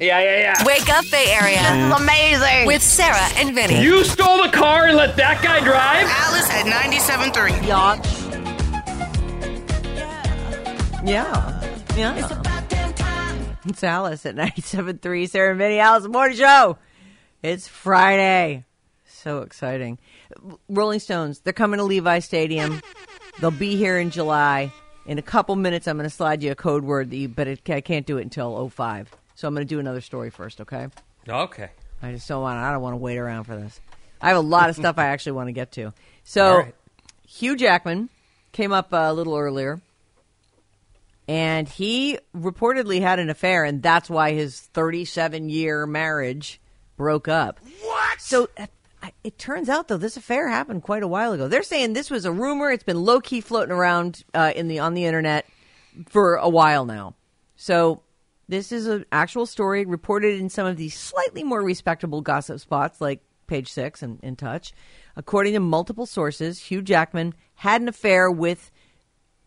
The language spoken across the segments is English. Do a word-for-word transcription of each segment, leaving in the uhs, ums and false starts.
Yeah, yeah, yeah. Wake up, Bay Area. This is amazing. With Sarah and Vinnie. You stole the car and let that guy drive? Alice at ninety-seven point three. Yacht. Yeah. Yeah. It's about damn time. It's Alice at ninety-seven point three. Sarah and Vinnie. Alice Morning Show. It's Friday. So exciting. Rolling Stones. They're coming to Levi Stadium. They'll be here in July. In a couple minutes, I'm going to slide you a code word, that you, but it, I can't do it until oh five. So I'm going to do another story first, okay? Okay. I just don't want to, I don't want to wait around for this. I have a lot of stuff I actually want to get to. So right. Hugh Jackman came up a little earlier, and he reportedly had an affair, and that's why his thirty-seven-year marriage broke up. What? So it turns out, though, this affair happened quite a while ago. They're saying this was a rumor. It's been low-key floating around uh, in the on the internet for a while now. So this is an actual story reported in some of the slightly more respectable gossip spots like Page Six and In Touch. According to multiple sources, Hugh Jackman had an affair with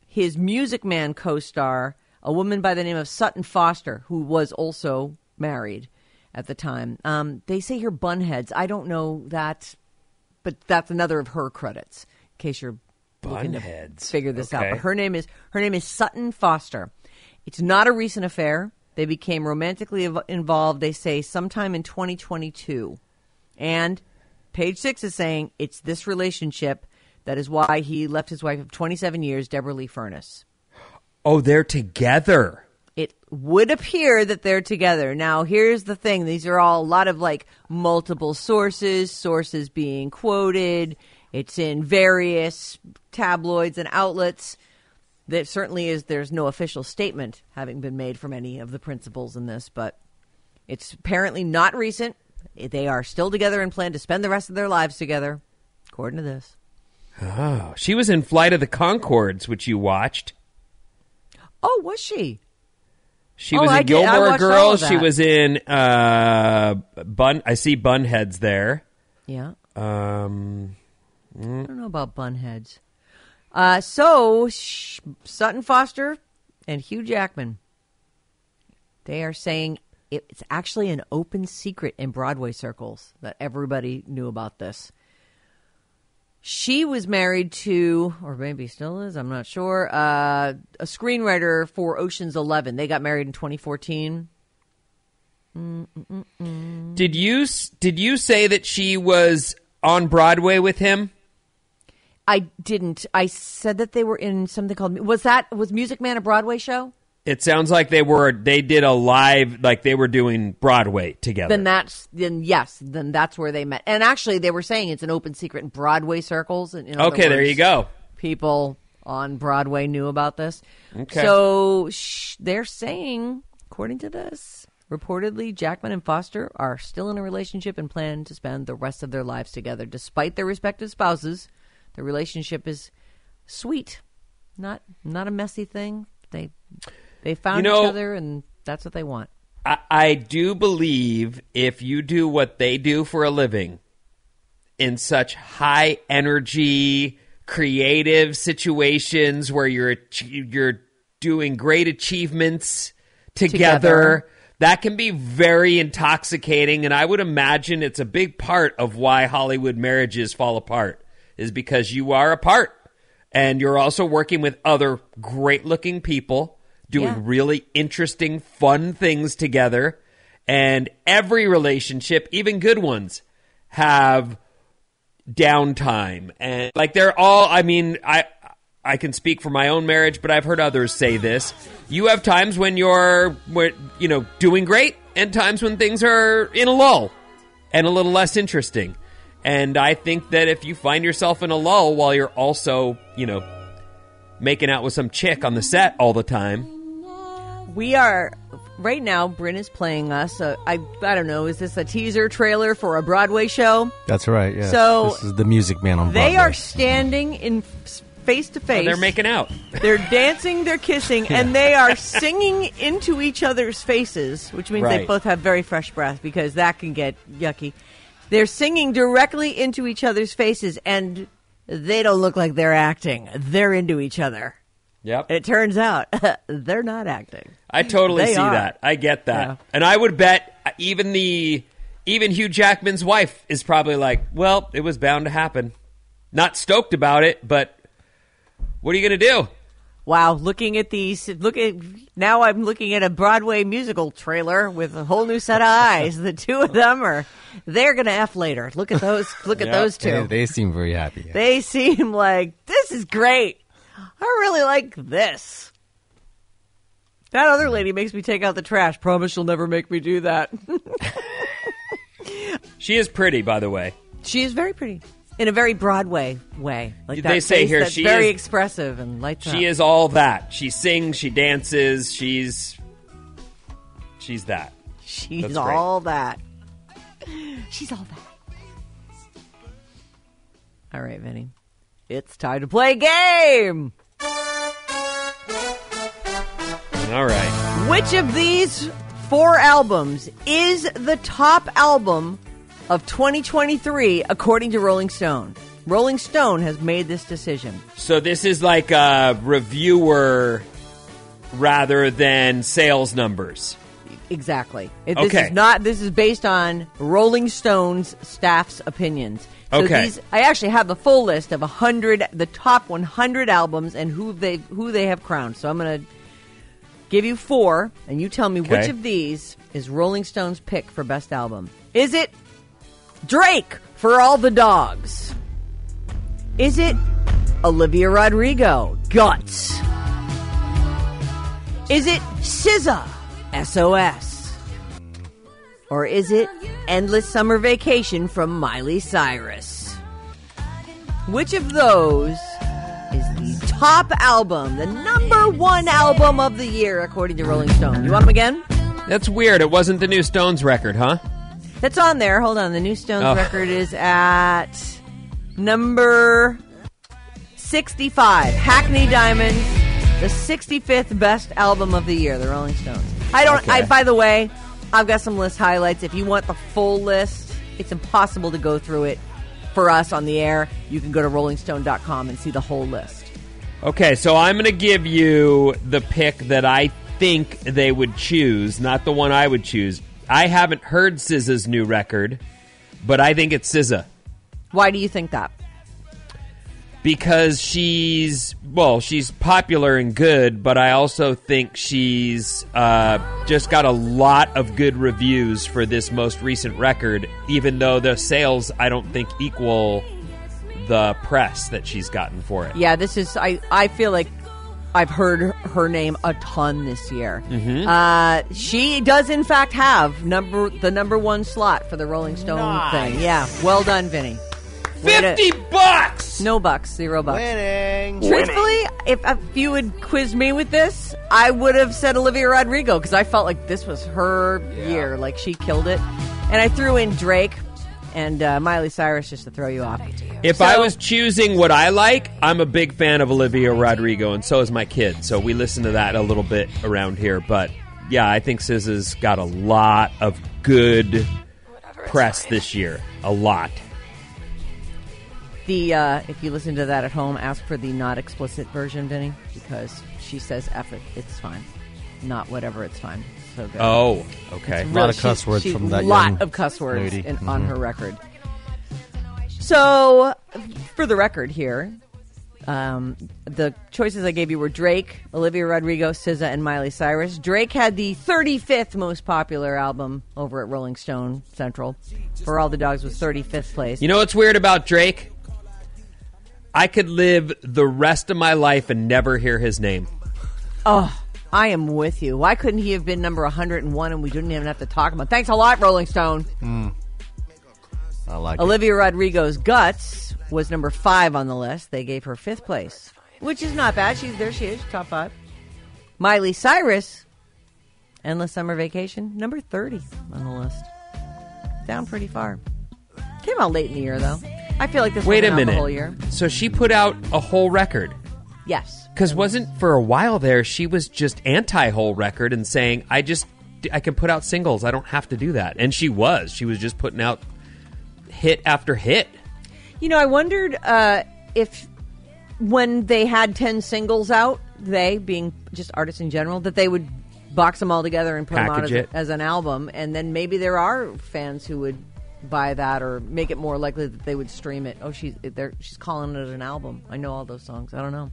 his Music Man co-star, a woman by the name of Sutton Foster, who was also married at the time. Um, they say here Bunheads. I don't know that, but that's another of her credits, in case you're looking Bunheads. to figure this okay. out. But her name is her name is Sutton Foster. It's not a recent affair. They became romantically involved, they say, sometime in twenty twenty-two. And Page Six is saying it's this relationship that is why he left his wife of twenty-seven years, Deborra-Lee Furness. Oh, they're together. It would appear that they're together. Now, here's the thing. These are all a lot of, like, multiple sources, sources being quoted. It's in various tabloids and outlets. There certainly is. There's no official statement having been made from any of the principals in this, but it's apparently not recent. They are still together and plan to spend the rest of their lives together, according to this. Oh, she was in Flight of the Conchords, which you watched. Oh, was she? She oh, was in I Gilmore Girls. She was in uh, Bun. I see Bunheads there. Yeah. Um, mm. I don't know about Bunheads. Uh, so, Sh- Sutton Foster and Hugh Jackman, they are saying it, it's actually an open secret in Broadway circles that everybody knew about this. She was married to, or maybe still is, I'm not sure, uh, a screenwriter for Ocean's Eleven. They got married in twenty fourteen. Mm-mm-mm. Did you did you say that she was on Broadway with him? I didn't. I said that they were in something called, was that, was Music Man a Broadway show? It sounds like they were, they did a live, like they were doing Broadway together. Then that's, then yes, then that's where they met. And actually they were saying it's an open secret in Broadway circles. In other okay, words, there you go. People on Broadway knew about this. Okay. So sh- they're saying, according to this, reportedly Jackman and Foster are still in a relationship and plan to spend the rest of their lives together, despite their respective spouses. The relationship is sweet, not not a messy thing. They they found you know, each other, and that's what they want. I, I do believe if you do what they do for a living in such high-energy, creative situations where you're you're doing great achievements together, together, that can be very intoxicating, and I would imagine it's a big part of why Hollywood marriages fall apart. Is because you are apart, and you're also working with other great-looking people doing yeah. really interesting, fun things together. And every relationship, even good ones, have downtime. And like they're all, I mean, I I can speak for my own marriage, but I've heard others say this. You have times when you're, you know, doing great, and times when things are in a lull and a little less interesting. And I think that if you find yourself in a lull while you're also, you know, making out with some chick on the set all the time. We are, right now, Bryn is playing us. A, I I don't know, is this a teaser trailer for a Broadway show? That's right, yeah. So this is the Music Man on Broadway. They are standing in face to face. They're making out. They're dancing, they're kissing, yeah. and they are singing into each other's faces, which means right. they both have very fresh breath because that can get yucky. They're singing directly into each other's faces, and they don't look like they're acting. They're into each other. Yep. And it turns out they're not acting. I totally they see are. that. I get that. Yeah. And I would bet even the even Hugh Jackman's wife is probably like, well, it was bound to happen. Not stoked about it, but what are you going to do? Wow, looking at these, look at now I'm looking at a Broadway musical trailer with a whole new set of eyes. The two of them are, they're going to F later. Look at those, look yeah. at those two. They, they seem very happy. Yeah. They seem like, this is great. I really like this. That other lady makes me take out the trash. Promise she'll never make me do that. She is pretty, by the way. She is very pretty. In a very Broadway way. Like that they say face here, that's she very is, expressive and lights up. She is all that. She sings, she dances, she's she's that. She's that's all great. that. She's all that. All right, Vinny. It's time to play a game. All right. Which of these four albums is the top album of twenty twenty-three, according to Rolling Stone? Rolling Stone has made this decision. So this is like a reviewer rather than sales numbers. Exactly. If this okay. is not. This is based on Rolling Stone's staff's opinions. So okay. These, I actually have the full list of one hundred, the top one hundred albums and who they who they have crowned. So I'm going to give you four, and you tell me okay. which of these is Rolling Stone's pick for best album. Is it Drake for All the Dogs? Is it Olivia Rodrigo, Guts? Is it S Z A, S O S? Or is it Endless Summer Vacation from Miley Cyrus? Which of those is the top album, the number one album of the year, according to Rolling Stone? You want them again? That's weird. It wasn't the new Stones record, huh? That's on there. Hold on. The new Stones oh. record is at number sixty-five. Hackney Diamonds, the sixty-fifth best album of the year, the Rolling Stones. I don't. Okay. I. By the way, I've got some list highlights. If you want the full list, it's impossible to go through it for us on the air. You can go to rolling stone dot com and see the whole list. Okay, so I'm going to give you the pick that I think they would choose, not the one I would choose. I haven't heard S Z A's new record, but I think it's S Z A. Why do you think that? Because she's, well, she's popular and good, but I also think she's uh, just got a lot of good reviews for this most recent record, even though the sales, I don't think, equal the press that she's gotten for it. Yeah, this is, I, I feel like I've heard her name a ton this year. Mm-hmm. Uh, she does, in fact, have number the number one slot for the Rolling Stone nice. thing. Yeah, well done, Vinny. Fifty to, bucks. No bucks, zero bucks. Winning. Truthfully, if, if you had quizzed me with this, I would have said Olivia Rodrigo because I felt like this was her yeah. year. Like she killed it, and I threw in Drake and uh, Miley Cyrus just to throw you off. If so, I was choosing what I like, I'm a big fan of Olivia Rodrigo, and so is my kid. So we listen to that a little bit around here. But, yeah, I think S Z A's got a lot of good press this year. A lot. The uh, if you listen to that at home, ask for the not explicit version, Vinny, because she says F it. It's fine. Not whatever, it's fine. So good. Oh, okay. It's a lot of cuss words from that young lady. A lot of cuss words in, mm-hmm. on her record. So, for the record here, um, the choices I gave you were Drake, Olivia Rodrigo, S Z A, and Miley Cyrus. Drake had the thirty-fifth most popular album over at Rolling Stone Central. For All the Dogs was thirty-fifth place. You know what's weird about Drake? I could live the rest of my life and never hear his name. Oh, I am with you. Why couldn't he have been number one hundred one and we didn't even have to talk about it? Thanks a lot, Rolling Stone. Mm. I like Olivia it. Rodrigo's Guts was number five on the list. They gave her fifth place, which is not bad. She's there she is, top five. Miley Cyrus, Endless Summer Vacation, number thirty on the list. Down pretty far. Came out late in the year, though. I feel like this Wait a minute. The whole year. So she put out a whole record. Yes. Because wasn't for a while there, she was just anti-whole record and saying, I just, I can put out singles. I don't have to do that. And she was. She was just putting out hit after hit. You know, I wondered uh, if when they had ten singles out, they, being just artists in general, that they would box them all together and put Package them out as, as an album. And then maybe there are fans who would buy that or make it more likely that they would stream it. Oh, she's they're, she's calling it an album. I know all those songs. I don't know.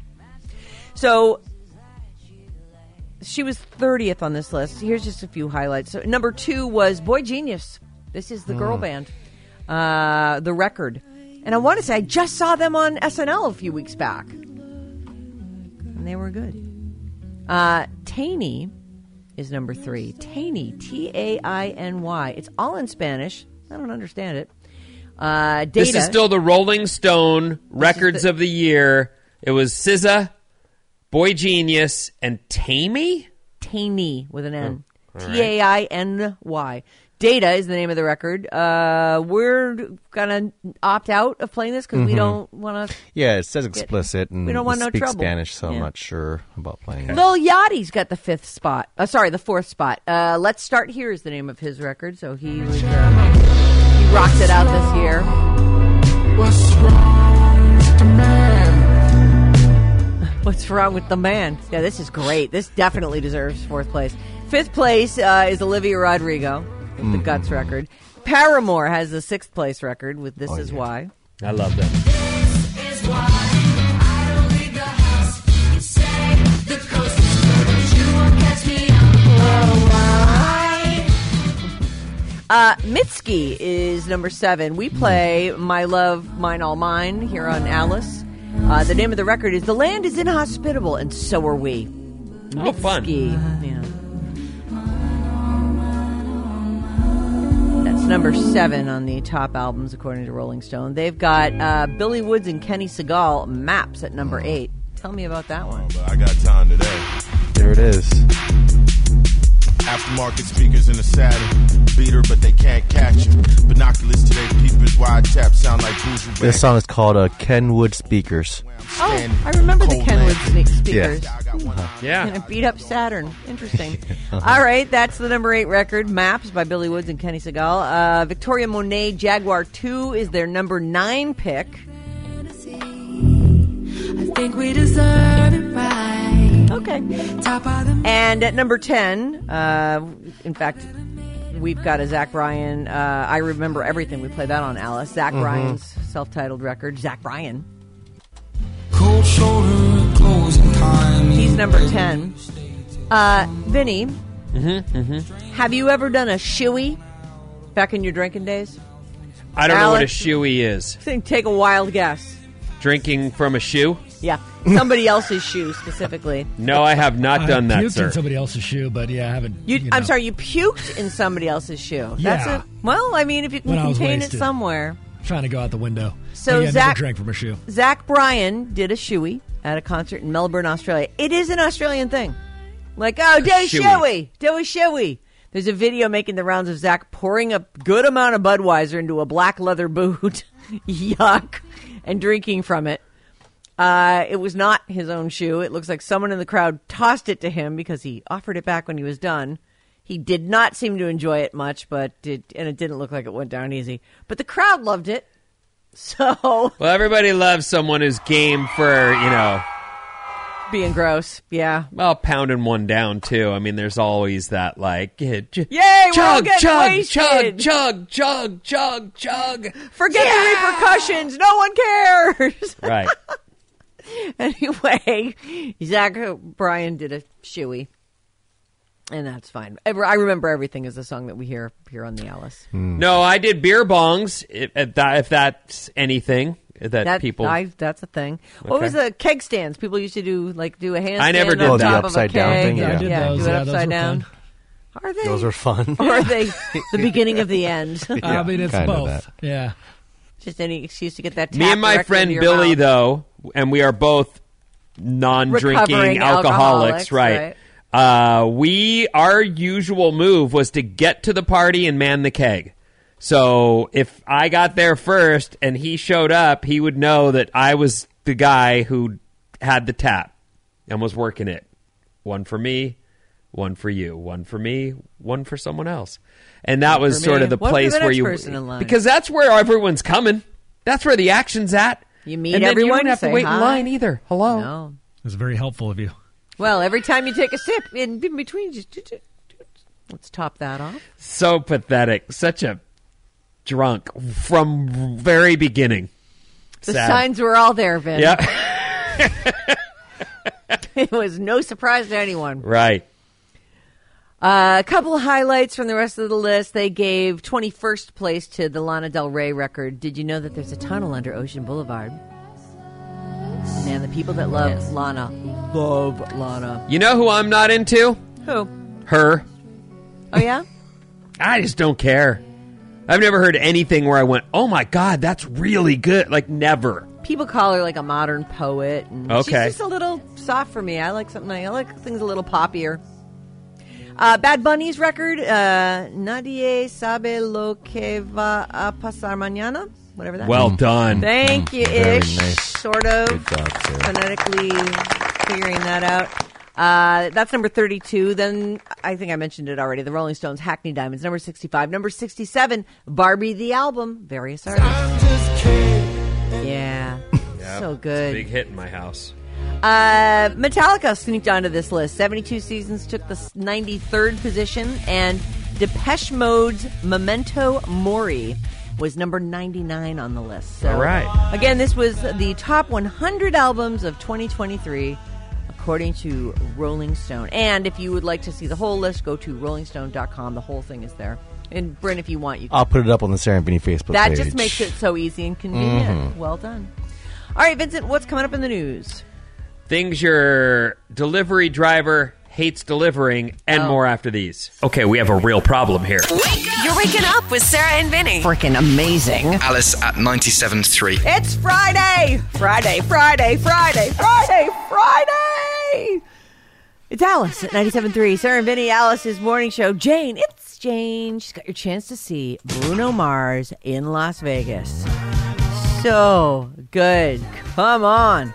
So she was thirtieth on this list. Here's just a few highlights. So, number two was Boy Genius. This is the girl mm. band. Uh, the record. And I want to say I just saw them on S N L a few weeks back. And they were good. Uh, Tainy is number three. Tainy, T A I N Y. It's all in Spanish. I don't understand it. Uh, Data. This is still the Rolling Stone Records the- of the Year. It was S Z A, Boy Genius, and Tainy? Tainy with an N. Oh, T A I N Y. Data is the name of the record. Uh, we're going to opt out of playing this because mm-hmm. we don't want to... Yeah, it says explicit, and we don't want no trouble. Spanish, so yeah. I'm not sure about playing okay. it. Lil Yachty's got the fifth spot. Uh, sorry, the fourth spot. Uh, Let's Start Here is the name of his record, so he was, uh, he rocked it out this year. What's wrong to man? What's wrong with the man? Yeah, this is great. This definitely deserves fourth place. Fifth place uh, is Olivia Rodrigo. The Guts mm-hmm. record. Paramore has the sixth place record with This oh, Is yeah. Why. I love that. This is why I don't leave the house. You say the coast is clear, but you won't catch me on the why. Uh, Mitski is number seven. We play My Love, Mine All Mine here on Alice. Uh, the name of the record is The Land Is Inhospitable, and So Are We. Oh, Mitski. Fun. Yeah. Number seven on the top albums, according to Rolling Stone. They've got uh, Billy Woods and Kenny Segal, Maps, at number eight. Tell me about that one. Oh, I got time today. There it is. Aftermarket speakers in the saddle. Beater, but they can't catch him. Binoculars today, peepers, wide tap, sound like Boozer. This song is called uh, Kenwood Speakers. Oh, I remember the Kenwood sne- Speakers. Yeah. Mm-hmm. yeah. And it beat up Saturn. Interesting. All right, that's the number eight record, Maps, by Billy Woods and Kenny Segal. Uh, Victoria Monet, Jaguar two is their number nine pick. I think we deserve it right. Okay. And at number ten, uh, in fact, we've got a Zach Bryan. Uh, I Remember Everything. We play that on Alice. Zach mm-hmm. Bryan's self-titled record. Zach Bryan. Cold shoulder, closing time. He's number ten. Uh, Vinny, mm-hmm, mm-hmm. have you ever done a shoey back in your drinking days? I don't Alex, know what a shoey is. Take a wild guess. Drinking from a shoe? Yeah, somebody else's shoe specifically. No, I have not done that, sir. I puked in somebody else's shoe, but yeah, I haven't. You, you know. I'm sorry, you puked in somebody else's shoe. That's yeah. A, well, I mean, if you can contain it somewhere. I'm trying to go out the window. So yeah, Zach, I never drank from a shoe. Zach Bryan did a shoey at a concert in Melbourne, Australia. It is an Australian thing. Like, oh, do a shoey, do a shoey. There's a video making the rounds of Zach pouring a good amount of Budweiser into a black leather boot, yuck, and drinking from it. Uh, it was not his own shoe. It looks like someone in the crowd tossed it to him because he offered it back when he was done. He did not seem to enjoy it much, but it, and it didn't look like it went down easy. But the crowd loved it, so... Well, everybody loves someone who's game for, you know... Being gross, yeah. Well, pounding one down, too. I mean, there's always that, like... Yay, we're all getting wasted! Chug, chug, chug, chug, chug, forget yeah! the repercussions! No one cares! Right. Anyway, Zach Bryan did a shoey, and that's fine. I Remember Everything is the song that we hear here on the Alice. Mm. No, I did beer bongs. If, if, that, if that's anything that, that people, I, that's a thing. Okay. What was the keg stands? People used to do like do a handstand. I never did on that. Top the upside of a keg. Down thing. Yeah, yeah. I did yeah those, do it yeah, upside down. Fun. Are they? Those are fun. Or are they the beginning of the end? Yeah, I mean, it's both. Yeah. Just any excuse to get that. Me and my friend Billy, mouth. Though, and we are both non-drinking alcoholics, alcoholics, right? right. Uh, we our usual move was to get to the party and man the keg. So if I got there first and he showed up, he would know that I was the guy who had the tap and was working it. One for me, one for you, one for me, one for someone else. And that was sort of the what place the where you because that's where everyone's coming. That's where the action's at. You meet and everyone. You don't have to wait hi. In line either. Hello. No. It's very helpful of you. Well, every time you take a sip, in between, just let's top that off. So pathetic. Such a drunk from very beginning. The Sad. Signs were all there, Vin. Yeah. It was no surprise to anyone. Right. Uh, a couple of highlights from the rest of the list. They gave twenty-first place to the Lana Del Rey record, Did You Know That There's a Tunnel Under Ocean Boulevard? Man, the people that love yes. Lana love Lana. You know who I'm not into? Who? Her. Oh, yeah? I just don't care. I've never heard anything where I went, oh, my God, that's really good. Like, never. People call her, like, a modern poet. And okay. She's just a little soft for me. I like something. I like things a little poppier. Uh, Bad Bunny's record, uh, Nadie Sabe Lo Que Va A Pasar Mañana. Whatever that well means. Done. Thank mm, you, Ish. Nice. Sort of. Phonetically figuring that out. Uh, that's number thirty-two. Then I think I mentioned it already. The Rolling Stones, Hackney Diamonds, number sixty-five. Number sixty-seven, Barbie the album, various artists. I'm just kidding. Yeah. Yep. So good. It's a big hit in my house. Uh, Metallica sneaked onto this list. seventy-two Seasons took the ninety-third position, and Depeche Mode's Memento Mori was number ninety-nine on the list. So, all right. Again, this was the top one hundred albums of twenty twenty-three. According to Rolling Stone. And if you would like to see the whole list, go to rolling stone dot com. The whole thing is there. And, Bryn, if you want, you can. I'll put it up on the Sarah and Vinnie Facebook that page. That just makes it so easy and convenient. Mm-hmm. Well done. All right, Vincent, what's coming up in the news? Things your delivery driver hates delivering and oh. more after these. Okay, we have a real problem here. Wake up! You're waking up with Sarah and Vinnie. Freaking amazing. Alice at ninety-seven point three. It's Friday! Friday, Friday, Friday, Friday, Friday! It's Alice at ninety-seven point three. Sarah and Vinnie, Alice's morning show. Jane, it's Jane. She's got your chance to see Bruno Mars in Las Vegas. So good. Come on.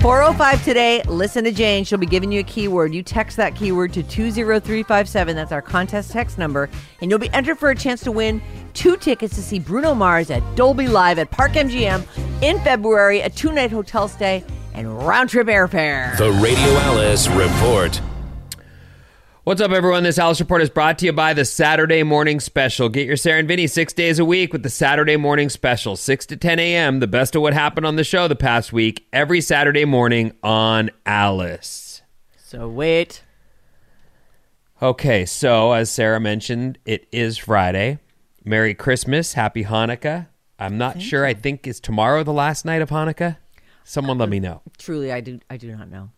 four oh five today. Listen to Jane. She'll be giving you a keyword. You text that keyword to two zero three five seven. That's our contest text number. And you'll be entered for a chance to win two tickets to see Bruno Mars at Dolby Live at Park M G M in February, a two-night hotel stay, and round-trip airfare. The Radio Alice Report. What's up, everyone? This Alice Report is brought to you by the Saturday Morning Special. Get your Sarah and Vinnie six days a week with the Saturday Morning Special. six to ten a.m., the best of what happened on the show the past week, every Saturday morning on Alice. So wait. Okay, so as Sarah mentioned, it is Friday. Merry Christmas. Happy Hanukkah. I'm not Thank sure. You. I think is tomorrow the last night of Hanukkah? Someone let me know. Truly, I do I do not know.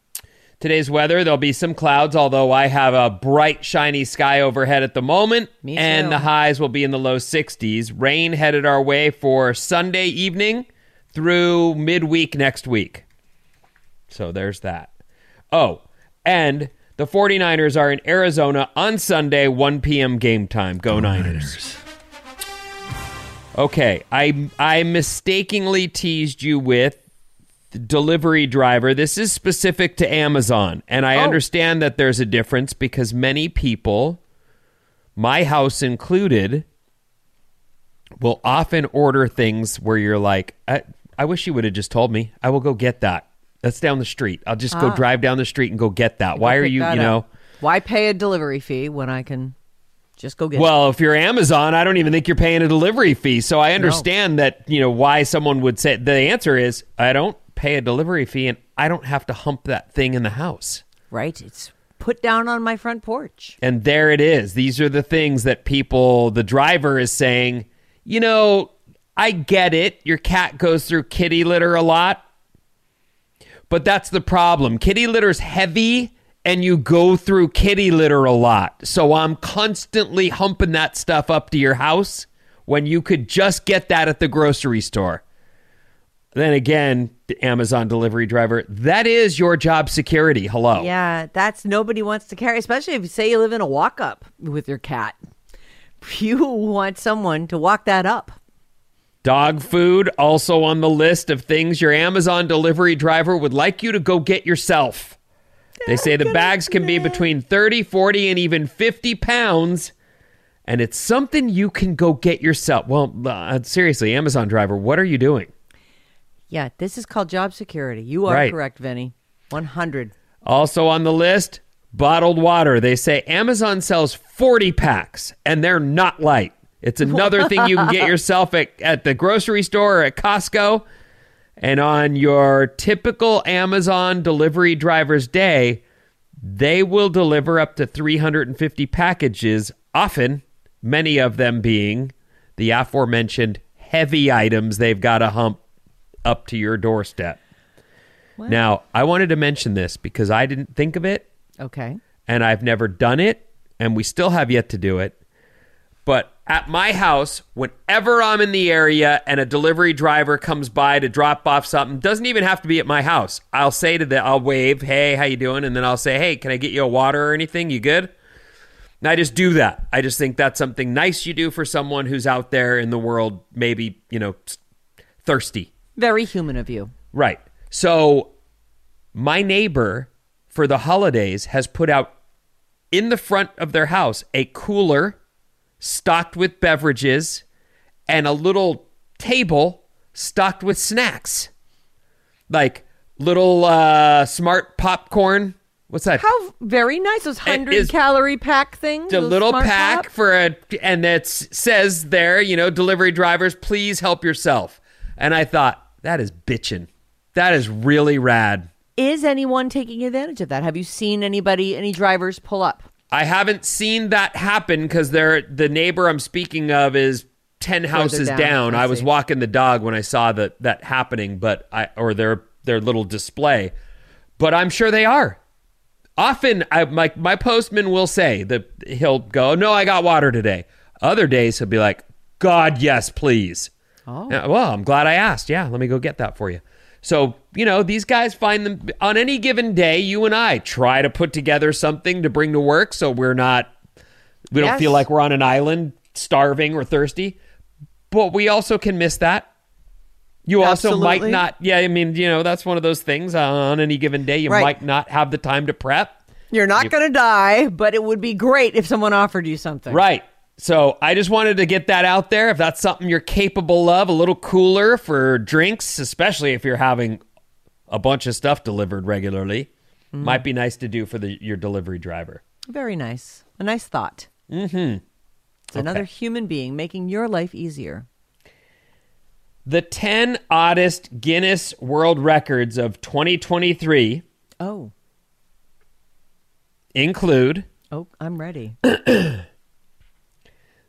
Today's weather, there'll be some clouds, although I have a bright, shiny sky overhead at the moment. Me too. And the highs will be in the low sixties. Rain headed our way for Sunday evening through midweek next week. So there's that. Oh, and the 49ers are in Arizona on Sunday, one p.m. game time. Go, Go Niners. Niners. Okay, I I mistakenly teased you with delivery driver. This is specific to Amazon, and I oh. understand that there's a difference because many people, my house included, will often order things where you're like, I, I wish you would have just told me. I will go get that. That's down the street. I'll just ah. go drive down the street and go get that. You Why are you, you know? Up. Why pay a delivery fee when I can just go get well, it? Well, if you're Amazon, I don't even think you're paying a delivery fee. So I understand no. that, you know, why someone would say, the answer is, I don't pay a delivery fee and I don't have to hump that thing in the house. Right. It's put down on my front porch. And there it is. These are the things that people, the driver is saying, you know, I get it. Your cat goes through kitty litter a lot, but that's the problem. Kitty litter's heavy and you go through kitty litter a lot. So I'm constantly humping that stuff up to your house when you could just get that at the grocery store. Then again, the Amazon delivery driver, that is your job security. Hello. Yeah, that's nobody wants to carry, especially if you say you live in a walk-up with your cat. You want someone to walk that up. Dog food also on the list of things your Amazon delivery driver would like you to go get yourself. They say the bags can be between thirty, forty, and even fifty pounds. And it's something you can go get yourself. Well, uh, seriously, Amazon driver, what are you doing? Yeah, this is called job security. You are right. correct, Vinny. one hundred Also on the list, bottled water. They say Amazon sells forty packs, and they're not light. It's another thing you can get yourself at, at the grocery store or at Costco. And on your typical Amazon delivery driver's day, they will deliver up to three hundred fifty packages, often many of them being the aforementioned heavy items they've got to hump up to your doorstep. What? Now, I wanted to mention this because I didn't think of it. Okay. And I've never done it, and we still have yet to do it. But at my house, whenever I'm in the area and a delivery driver comes by to drop off something, doesn't even have to be at my house. I'll say to the, I'll wave, hey, how you doing? And then I'll say, hey, can I get you a water or anything? You good? And I just do that. I just think that's something nice you do for someone who's out there in the world, maybe, you know, thirsty. Very human of you. Right. So my neighbor for the holidays has put out in the front of their house a cooler stocked with beverages and a little table stocked with snacks, like little uh, smart popcorn. What's that? How very nice. Those one hundred calorie pack things. The little pack pop? for a, and it says there, you know, delivery drivers, please help yourself. And I thought, that is bitchin'. That is really rad. Is anyone taking advantage of that? Have you seen anybody, any drivers pull up? I haven't seen that happen because they're the neighbor I'm speaking of is ten houses down. down. I, I was walking the dog when I saw that that happening, but I or their their little display. But I'm sure they are. Often, I, my my postman will say that he'll go, no, I got water today. Other days he'll be like, God, yes, please. Oh, now, well, I'm glad I asked. Yeah, let me go get that for you. So, you know, these guys find them on any given day. You and I try to put together something to bring to work so we're not, we yes. don't feel like we're on an island starving or thirsty. But we also can miss that. You Absolutely. also might not. Yeah, I mean, you know, that's one of those things. Uh, on any given day, you right. might not have the time to prep. You're not you, going to die, but it would be great if someone offered you something. Right. So I just wanted to get that out there. If that's something you're capable of, a little cooler for drinks, especially if you're having a bunch of stuff delivered regularly, mm-hmm. might be nice to do for the, your delivery driver. Very nice. A nice thought. Mm-hmm. It's okay. Another human being making your life easier. The ten oddest Guinness World Records of twenty twenty-three. Oh. Include. Oh, I'm ready.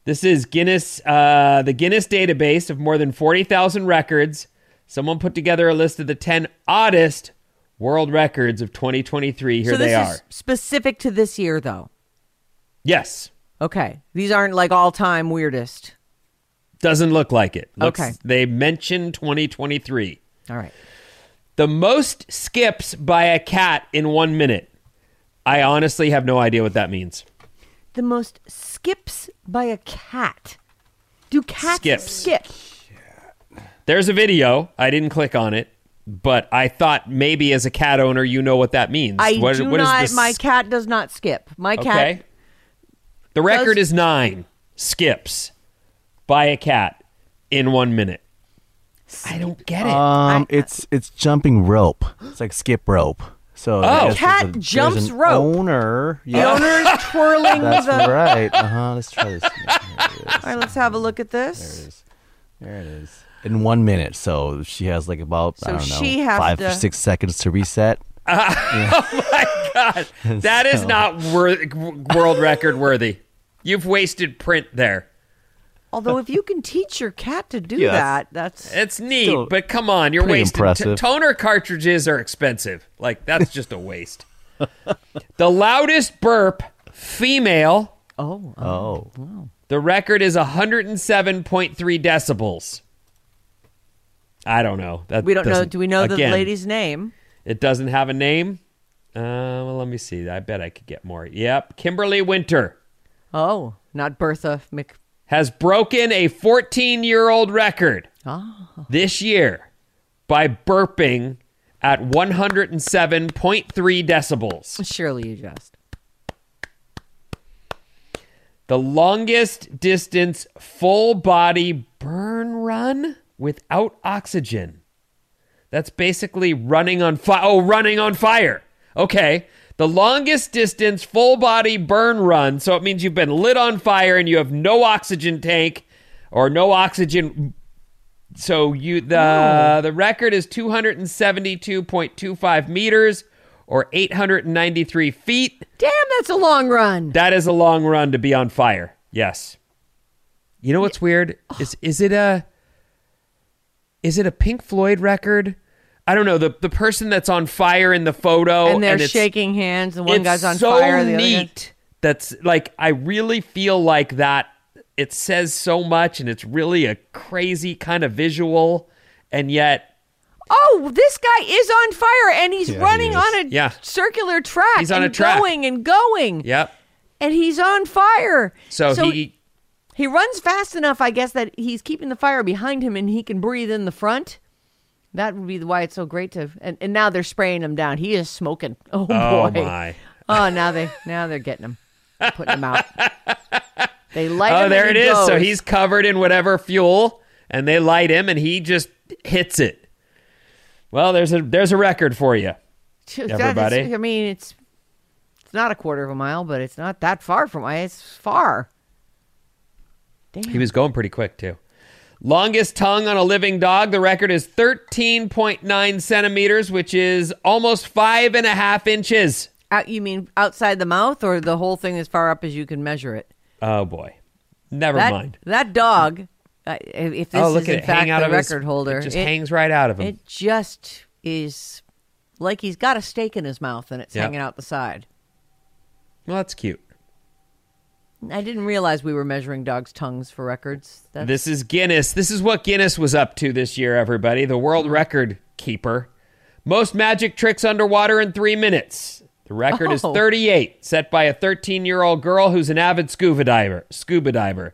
This is Guinness, uh, the Guinness database of more than forty thousand records. Someone put together a list of the ten oddest world records of twenty twenty-three. Here so they are. So this is specific to this year, though? Yes. Okay. These aren't like all-time weirdest. Doesn't look like it. Looks, okay. They mentioned twenty twenty-three. All right. The most skips by a cat in one minute. I honestly have no idea what that means. The most skips by a cat. Do cats skips. skip? There's a video. I didn't click on it, but I thought maybe as a cat owner, you know what that means. I what, do what not. Is this? My cat does not skip. My cat. Okay. The record does... is nine skips by a cat in one minute. Skip. I don't get it. Um, I, it's it's jumping rope. It's like skip rope. So oh, the cat a, jumps rope. Owner, yeah. The owner is twirling. That's the... right. Uh huh. Let's try this. All right, let's have a look at this. There it is. There it is. In one minute, so she has like about so I don't know five to... or six seconds to reset. Uh, yeah. Oh my God, that so... is not wor- world record worthy. You've wasted print there. Although if you can teach your cat to do yeah, that, that's... It's neat, but come on, you're wasting... T- toner cartridges are expensive. Like, that's just a waste. The loudest burp, female. Oh. Oh. Wow. The record is one hundred seven point three decibels. I don't know. That we don't know. Do we know again, the lady's name? It doesn't have a name. Uh, well, let me see. I bet I could get more. Yep. Kimberly Winter. Oh, not Bertha Mc... has broken a fourteen-year-old record oh. this year by burping at one hundred seven point three decibels. Surely you just. The longest distance full-body burn run without oxygen. That's basically running on fire. Oh, running on fire. Okay. The longest distance full body burn run. So it means you've been lit on fire and you have no oxygen tank or no oxygen. So you the, the record is two hundred seventy-two point two five meters or eight hundred ninety-three feet. Damn, that's a long run. That is a long run to be on fire. Yes. You know what's weird? Is is it a is it a Pink Floyd record? I don't know, the the person that's on fire in the photo. And they're and shaking hands, and one guy's on so fire. It's so neat. That's like, I really feel like that. It says so much, and it's really a crazy kind of visual, and yet... Oh, this guy is on fire, and he's yeah, running he on a yeah. circular track. He's on and a track. going and going. Yep. And he's on fire. So, so he... He runs fast enough, I guess, that he's keeping the fire behind him, and he can breathe in the front. That would be why it's so great to, and, and now they're spraying him down. He is smoking. Oh, oh boy. My. Oh, now they now they're getting him, putting him out. They light oh, him. Oh, there and it goes. Is. So he's covered in whatever fuel, and they light him, and he just hits it. Well, there's a there's a record for you, everybody. God, I mean, it's it's not a quarter of a mile, but it's not that far from. It's far. Damn. He was going pretty quick too. Longest tongue on a living dog. The record is thirteen point nine centimeters, which is almost five and a half inches. Out, you mean outside the mouth or the whole thing as far up as you can measure it? Oh, boy. Never that, mind. That dog, uh, if this oh, look is at in it. fact the record his, holder. It just it, hangs right out of him. It just is like he's got a steak in his mouth and it's yep. hanging out the side. Well, that's cute. I didn't realize we were measuring dogs' tongues for records. That's... This is Guinness. This is what Guinness was up to this year, everybody. The world record keeper. Most magic tricks underwater in three minutes. The record oh. is thirty-eight, set by a thirteen-year-old girl who's an avid scuba diver. Scuba diver.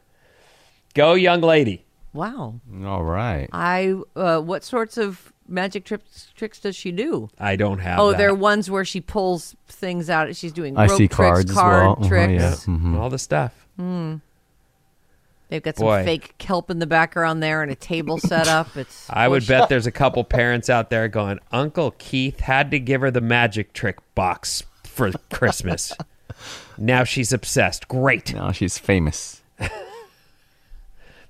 Go, young lady. Wow. All right. I. Uh, what sorts of magic tricks tricks does she do? I don't have Oh, that. There are ones where she pulls things out. She's doing rope I see tricks, cards card well. tricks. Oh, yeah. mm-hmm. All the stuff. Mm. They've got some Boy. fake kelp in the background there and a table set up. It's I would bet there's a couple parents out there going, Uncle Keith had to give her the magic trick box for Christmas. Now she's obsessed. Great. Now she's famous.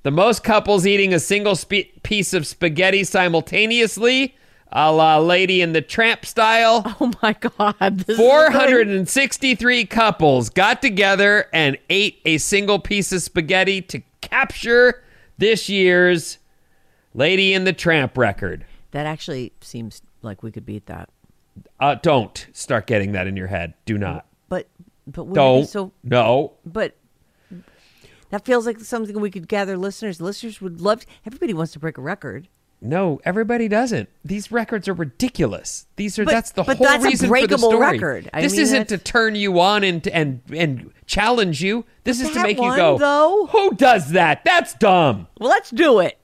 The most couples eating a single spe- piece of spaghetti simultaneously, a la Lady and the Tramp style. Oh, my God. four hundred sixty-three couples got together and ate a single piece of spaghetti to capture this year's Lady and the Tramp record. That actually seems like we could beat that. Uh, don't start getting that in your head. Do not. But, but would don't. It be so, no. But... That feels like something we could gather listeners. Listeners would love to. Everybody wants to break a record. No, everybody doesn't. These records are ridiculous. These are but, that's the whole that's reason for the story. But that's a breakable record. I this mean, isn't that's... to turn you on and and and challenge you. This but is to make one, you go, though? Who does that? That's dumb. Well, let's do it.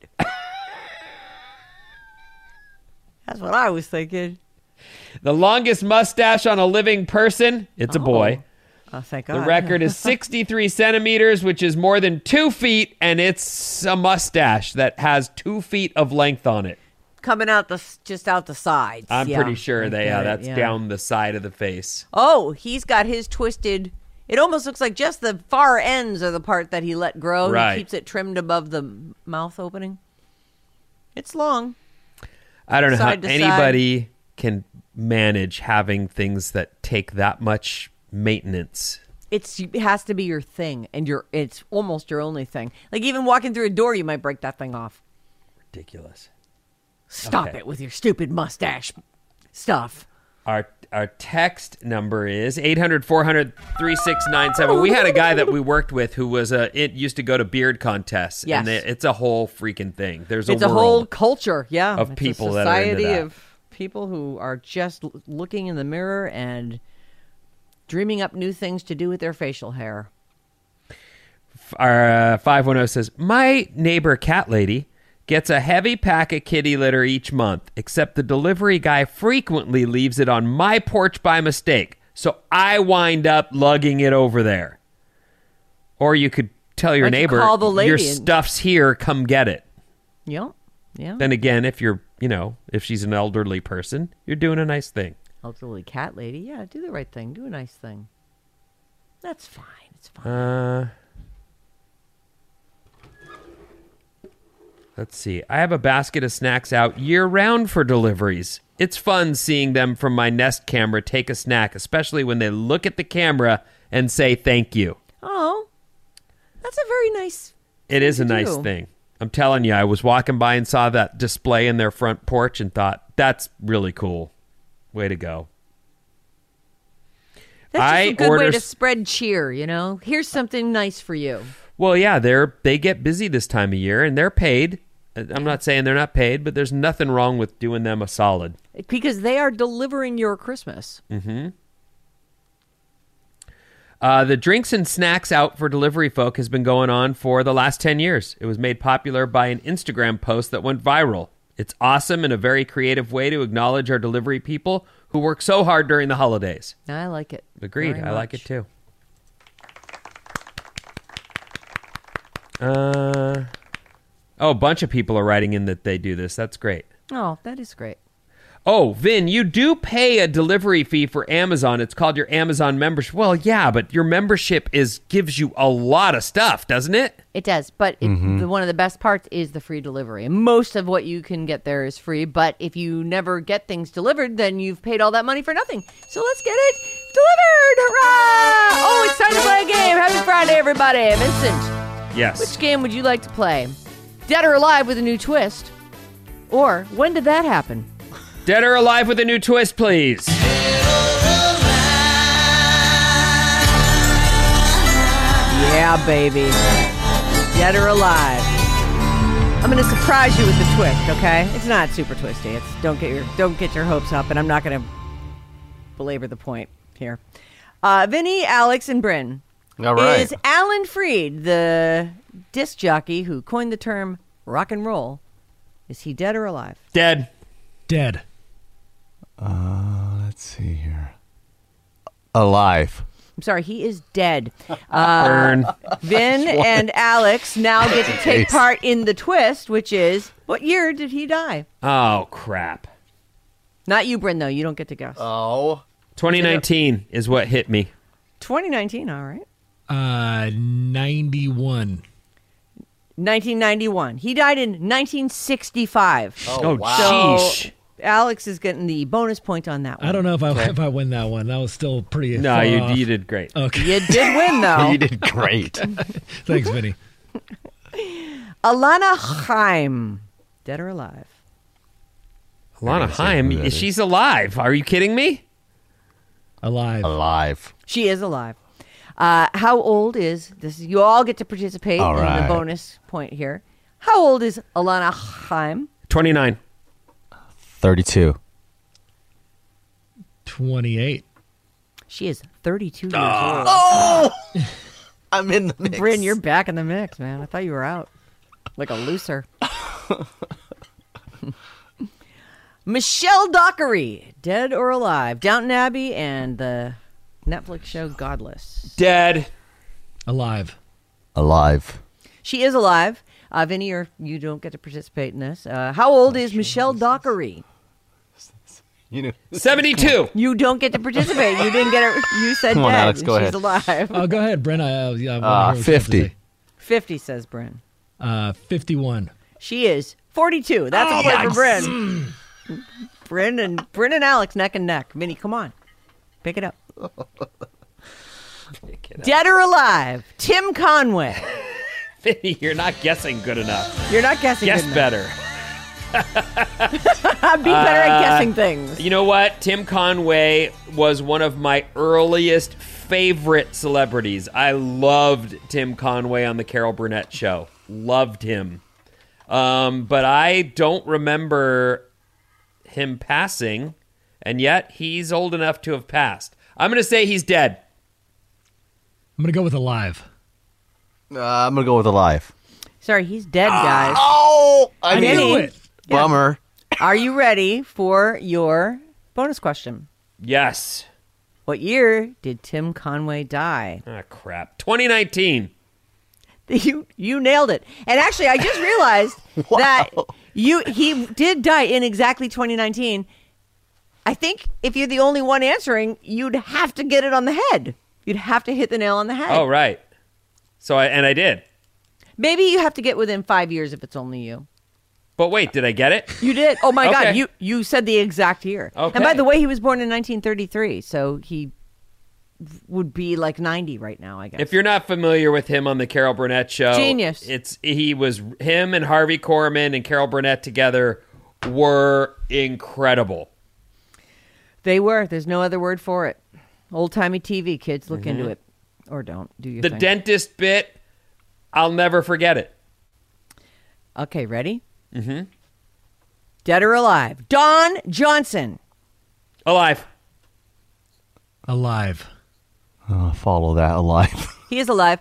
That's what I was thinking. The longest mustache on a living person. It's oh. a boy. Oh, thank God. The record is sixty-three centimeters, which is more than two feet, and it's a mustache that has two feet of length on it. Coming out the just out the sides. I'm yeah, pretty sure they yeah, that's yeah. down the side of the face. Oh, he's got his twisted. It almost looks like just the far ends are the part that he let grow. Right. He keeps it trimmed above the mouth opening. It's long. I don't know side how anybody side. can manage having things that take that much maintenance. It's, it has to be your thing, and your it's almost your only thing. Like even walking through a door, you might break that thing off. Ridiculous. Stop okay. it with your stupid mustache stuff. Our our text number is eight hundred, four hundred, three six nine seven. We had a guy that we worked with who was a it used to go to beard contests. Yes. And they, it's a whole freaking thing. There's a it's a whole culture, yeah, of it's people a society that are into that. Of people who are just looking in the mirror and dreaming up new things to do with their facial hair. Our uh, five one zero says, my neighbor cat lady gets a heavy pack of kitty litter each month, except the delivery guy frequently leaves it on my porch by mistake, so I wind up lugging it over there. Or you could tell your neighbor, call the lady your and... stuff's here, come get it. Yeah, yeah. Then again, if you're, you know, if she's an elderly person, you're doing a nice thing. Elderly cat lady. Yeah, do the right thing. Do a nice thing. That's fine. It's fine. Uh, let's see. I have a basket of snacks out year-round for deliveries. It's fun seeing them from my Nest camera take a snack, especially when they look at the camera and say thank you. Oh, that's a very nice thing. It is a nice thing. I'm telling you, I was walking by and saw that display in their front porch and thought, that's really cool. Way to go. That's just a good way to spread cheer, you know? Here's something nice for you. Well, yeah, they're they get busy this time of year, and they're paid. I'm not saying they're not paid, but there's nothing wrong with doing them a solid. Because they are delivering your Christmas. Mm-hmm. Uh, the drinks and snacks out for delivery folk has been going on for the last ten years. It was made popular by an Instagram post that went viral. It's awesome and a very creative way to acknowledge our delivery people who work so hard during the holidays. I like it. Agreed. I like it too. Uh, oh, a bunch of people are writing in that they do this. That's great. Oh, that is great. Oh, Vin, you do pay a delivery fee for Amazon. It's called your Amazon membership. Well, yeah, but your membership is gives you a lot of stuff, doesn't it? It does, but it, mm-hmm. the, one of the best parts is the free delivery. And most of what you can get there is free, but if you never get things delivered, then you've paid all that money for nothing. So let's get it delivered! Hurrah! Oh, it's time to play a game. Happy Friday, everybody. Vincent. Yes. Which game would you like to play? Dead or Alive with a new twist? Or When Did That Happen? Dead or Alive with a new twist, please. Yeah, baby. Dead or Alive. I'm gonna surprise you with the twist, okay? It's not super twisty. It's don't get your don't get your hopes up, and I'm not gonna belabor the point here. Uh, Vinny, Alex, and Bryn. All right. Is Alan Freed, the disc jockey who coined the term rock and roll, is he dead or alive? Dead. Dead. Uh, let's see here. Alive. I'm sorry, he is dead. Uh, Burn. Vin and Alex now get to take part in the twist, which is, what year did he die? Oh, crap. Not you, Bryn, though. You don't get to guess. Oh. twenty nineteen is what hit me. twenty nineteen, all right. Uh, ninety-one. nineteen ninety-one. He died in nineteen sixty-five. Oh, oh wow. So Alex is getting the bonus point on that one. I don't know if I, okay. if I win that one. That was still pretty No, you, you did great. Okay. You did win, though. You did great. Thanks, Vinny. Alana Haim. Dead or alive? Alana Haim? She's alive. Are you kidding me? Alive. Alive. She is alive. Uh, how old is this? You all get to participate all in right. the bonus point here. How old is Alana Haim? twenty-nine. thirty-two. twenty-eight. She is thirty-two years oh. old. Oh! I'm in the mix. Bryn, you're back in the mix, man. I thought you were out. Like a looser. Michelle Dockery, dead or alive? Downton Abbey and the Netflix show Godless. Dead. Alive. Alive. She is alive. Uh, Vinny, or you don't get to participate in this. Uh, how old oh, is Michelle Jesus. Dockery? You know, seventy-two. You don't get to participate. You didn't get her. You said Come dead. On, Alex, go She's ahead. alive. Oh, go ahead, Bryn. I, I, I uh, fifty. fifty, says Bryn. Uh, fifty-one. She is forty-two. That's oh, a point for Bryn. Bryn and, Bryn and Alex neck and neck. Vinny, come on. Pick it up. Dead or alive? Tim Conway. Vinny, you're not guessing good enough. You're not guessing Guess good better. I'd be better uh, at guessing things. You know what? Tim Conway was one of my earliest favorite celebrities. I loved Tim Conway on the Carol Burnett show. Loved him. Um, but I don't remember him passing, and yet he's old enough to have passed. I'm going to say he's dead. I'm going to go with alive. Uh, I'm going to go with alive. Sorry, he's dead, guys. Oh, I Vinny. knew it. Bummer. Yeah. Are you ready for your bonus question? Yes. What year did Tim Conway die? Ah, crap. twenty nineteen. You you nailed it. And actually, I just realized wow. that you he did die in exactly twenty nineteen. I think if you're the only one answering, you'd have to get it on the head. You'd have to hit the nail on the head. Oh, right. So, I, and I did. Maybe you have to get within five years if it's only you. But wait, did I get it? You did. Oh, my okay. God. You you said the exact year. Okay. And by the way, he was born in nineteen thirty-three, so he would be like ninety right now, I guess. If you're not familiar with him on the Carol Burnett show. Genius. It's he was him and Harvey Korman and Carol Burnett together were incredible. They were. There's no other word for it. Old-timey T V, kids. Look mm-hmm. into it. Or don't. Do your The thing. Dentist bit, I'll never forget it. Okay, ready? Mm-hmm. Dead or alive? Don Johnson. Alive. Alive. Oh, follow that. Alive. He is alive.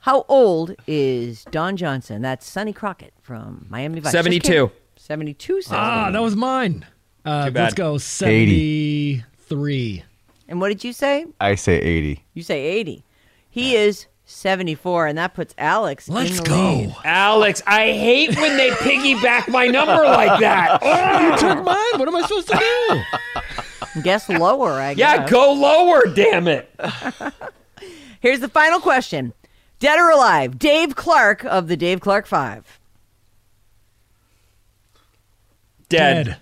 How old is Don Johnson? That's Sonny Crockett from Miami Vice. seventy-two. seventy-two. Ah, that was mine. Uh, let's go seventy-three. eighty. And what did you say? I say eighty. You say eighty. He is seventy-four, and that puts Alex let's in the go. Lead. Alex, I hate when they piggyback my number like that. Oh, you took mine. What am I supposed to do? Guess lower, I guess. Yeah, go lower, damn it. Here's the final question. Dead or alive, Dave Clark of the Dave Clark Five. Dead. Dead.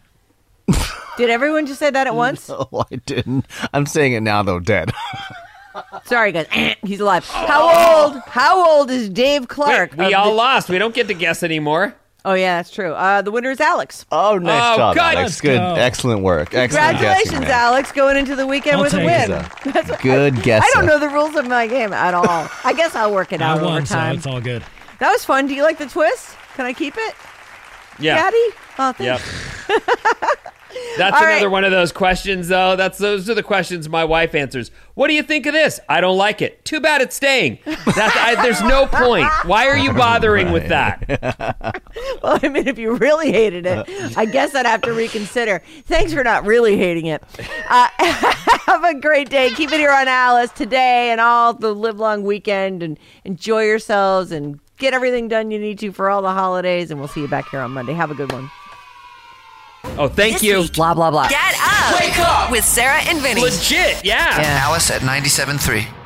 Did everyone just say that at once? No, I didn't. I'm saying it now, though, dead. Sorry, guys. He's alive. How old? How old is Dave Clark? Wait, we all the... lost. We don't get to guess anymore. Oh, yeah, that's true. Uh, the winner is Alex. Oh, nice oh, job, God. Alex. Good. Go. Excellent work. Excellent Congratulations, guessing, Alex, going into the weekend I'll with a win. That's what, good guess. I don't know the rules of my game at all. I guess I'll work it out I won, over time. So it's all good. That was fun. Do you like the twist? Can I keep it? Yeah. Daddy? Oh, thanks. Yep. That's all another right. one of those questions, though. That's those are the questions my wife answers. What do you think of this? I don't like it. Too bad it's staying. That's, I, there's no point. Why are you bothering right. with that? Well, I mean, if you really hated it, I guess I'd have to reconsider. Thanks for not really hating it. Uh, have a great day. Keep it here on Alice today and all the livelong weekend. And enjoy yourselves and get everything done you need to for all the holidays. And we'll see you back here on Monday. Have a good one. Oh, thank this you. Week, blah, blah, blah. Get up. Wake up. With Sarah and Vinny. Legit, yeah. yeah. Alice at ninety-seven point three.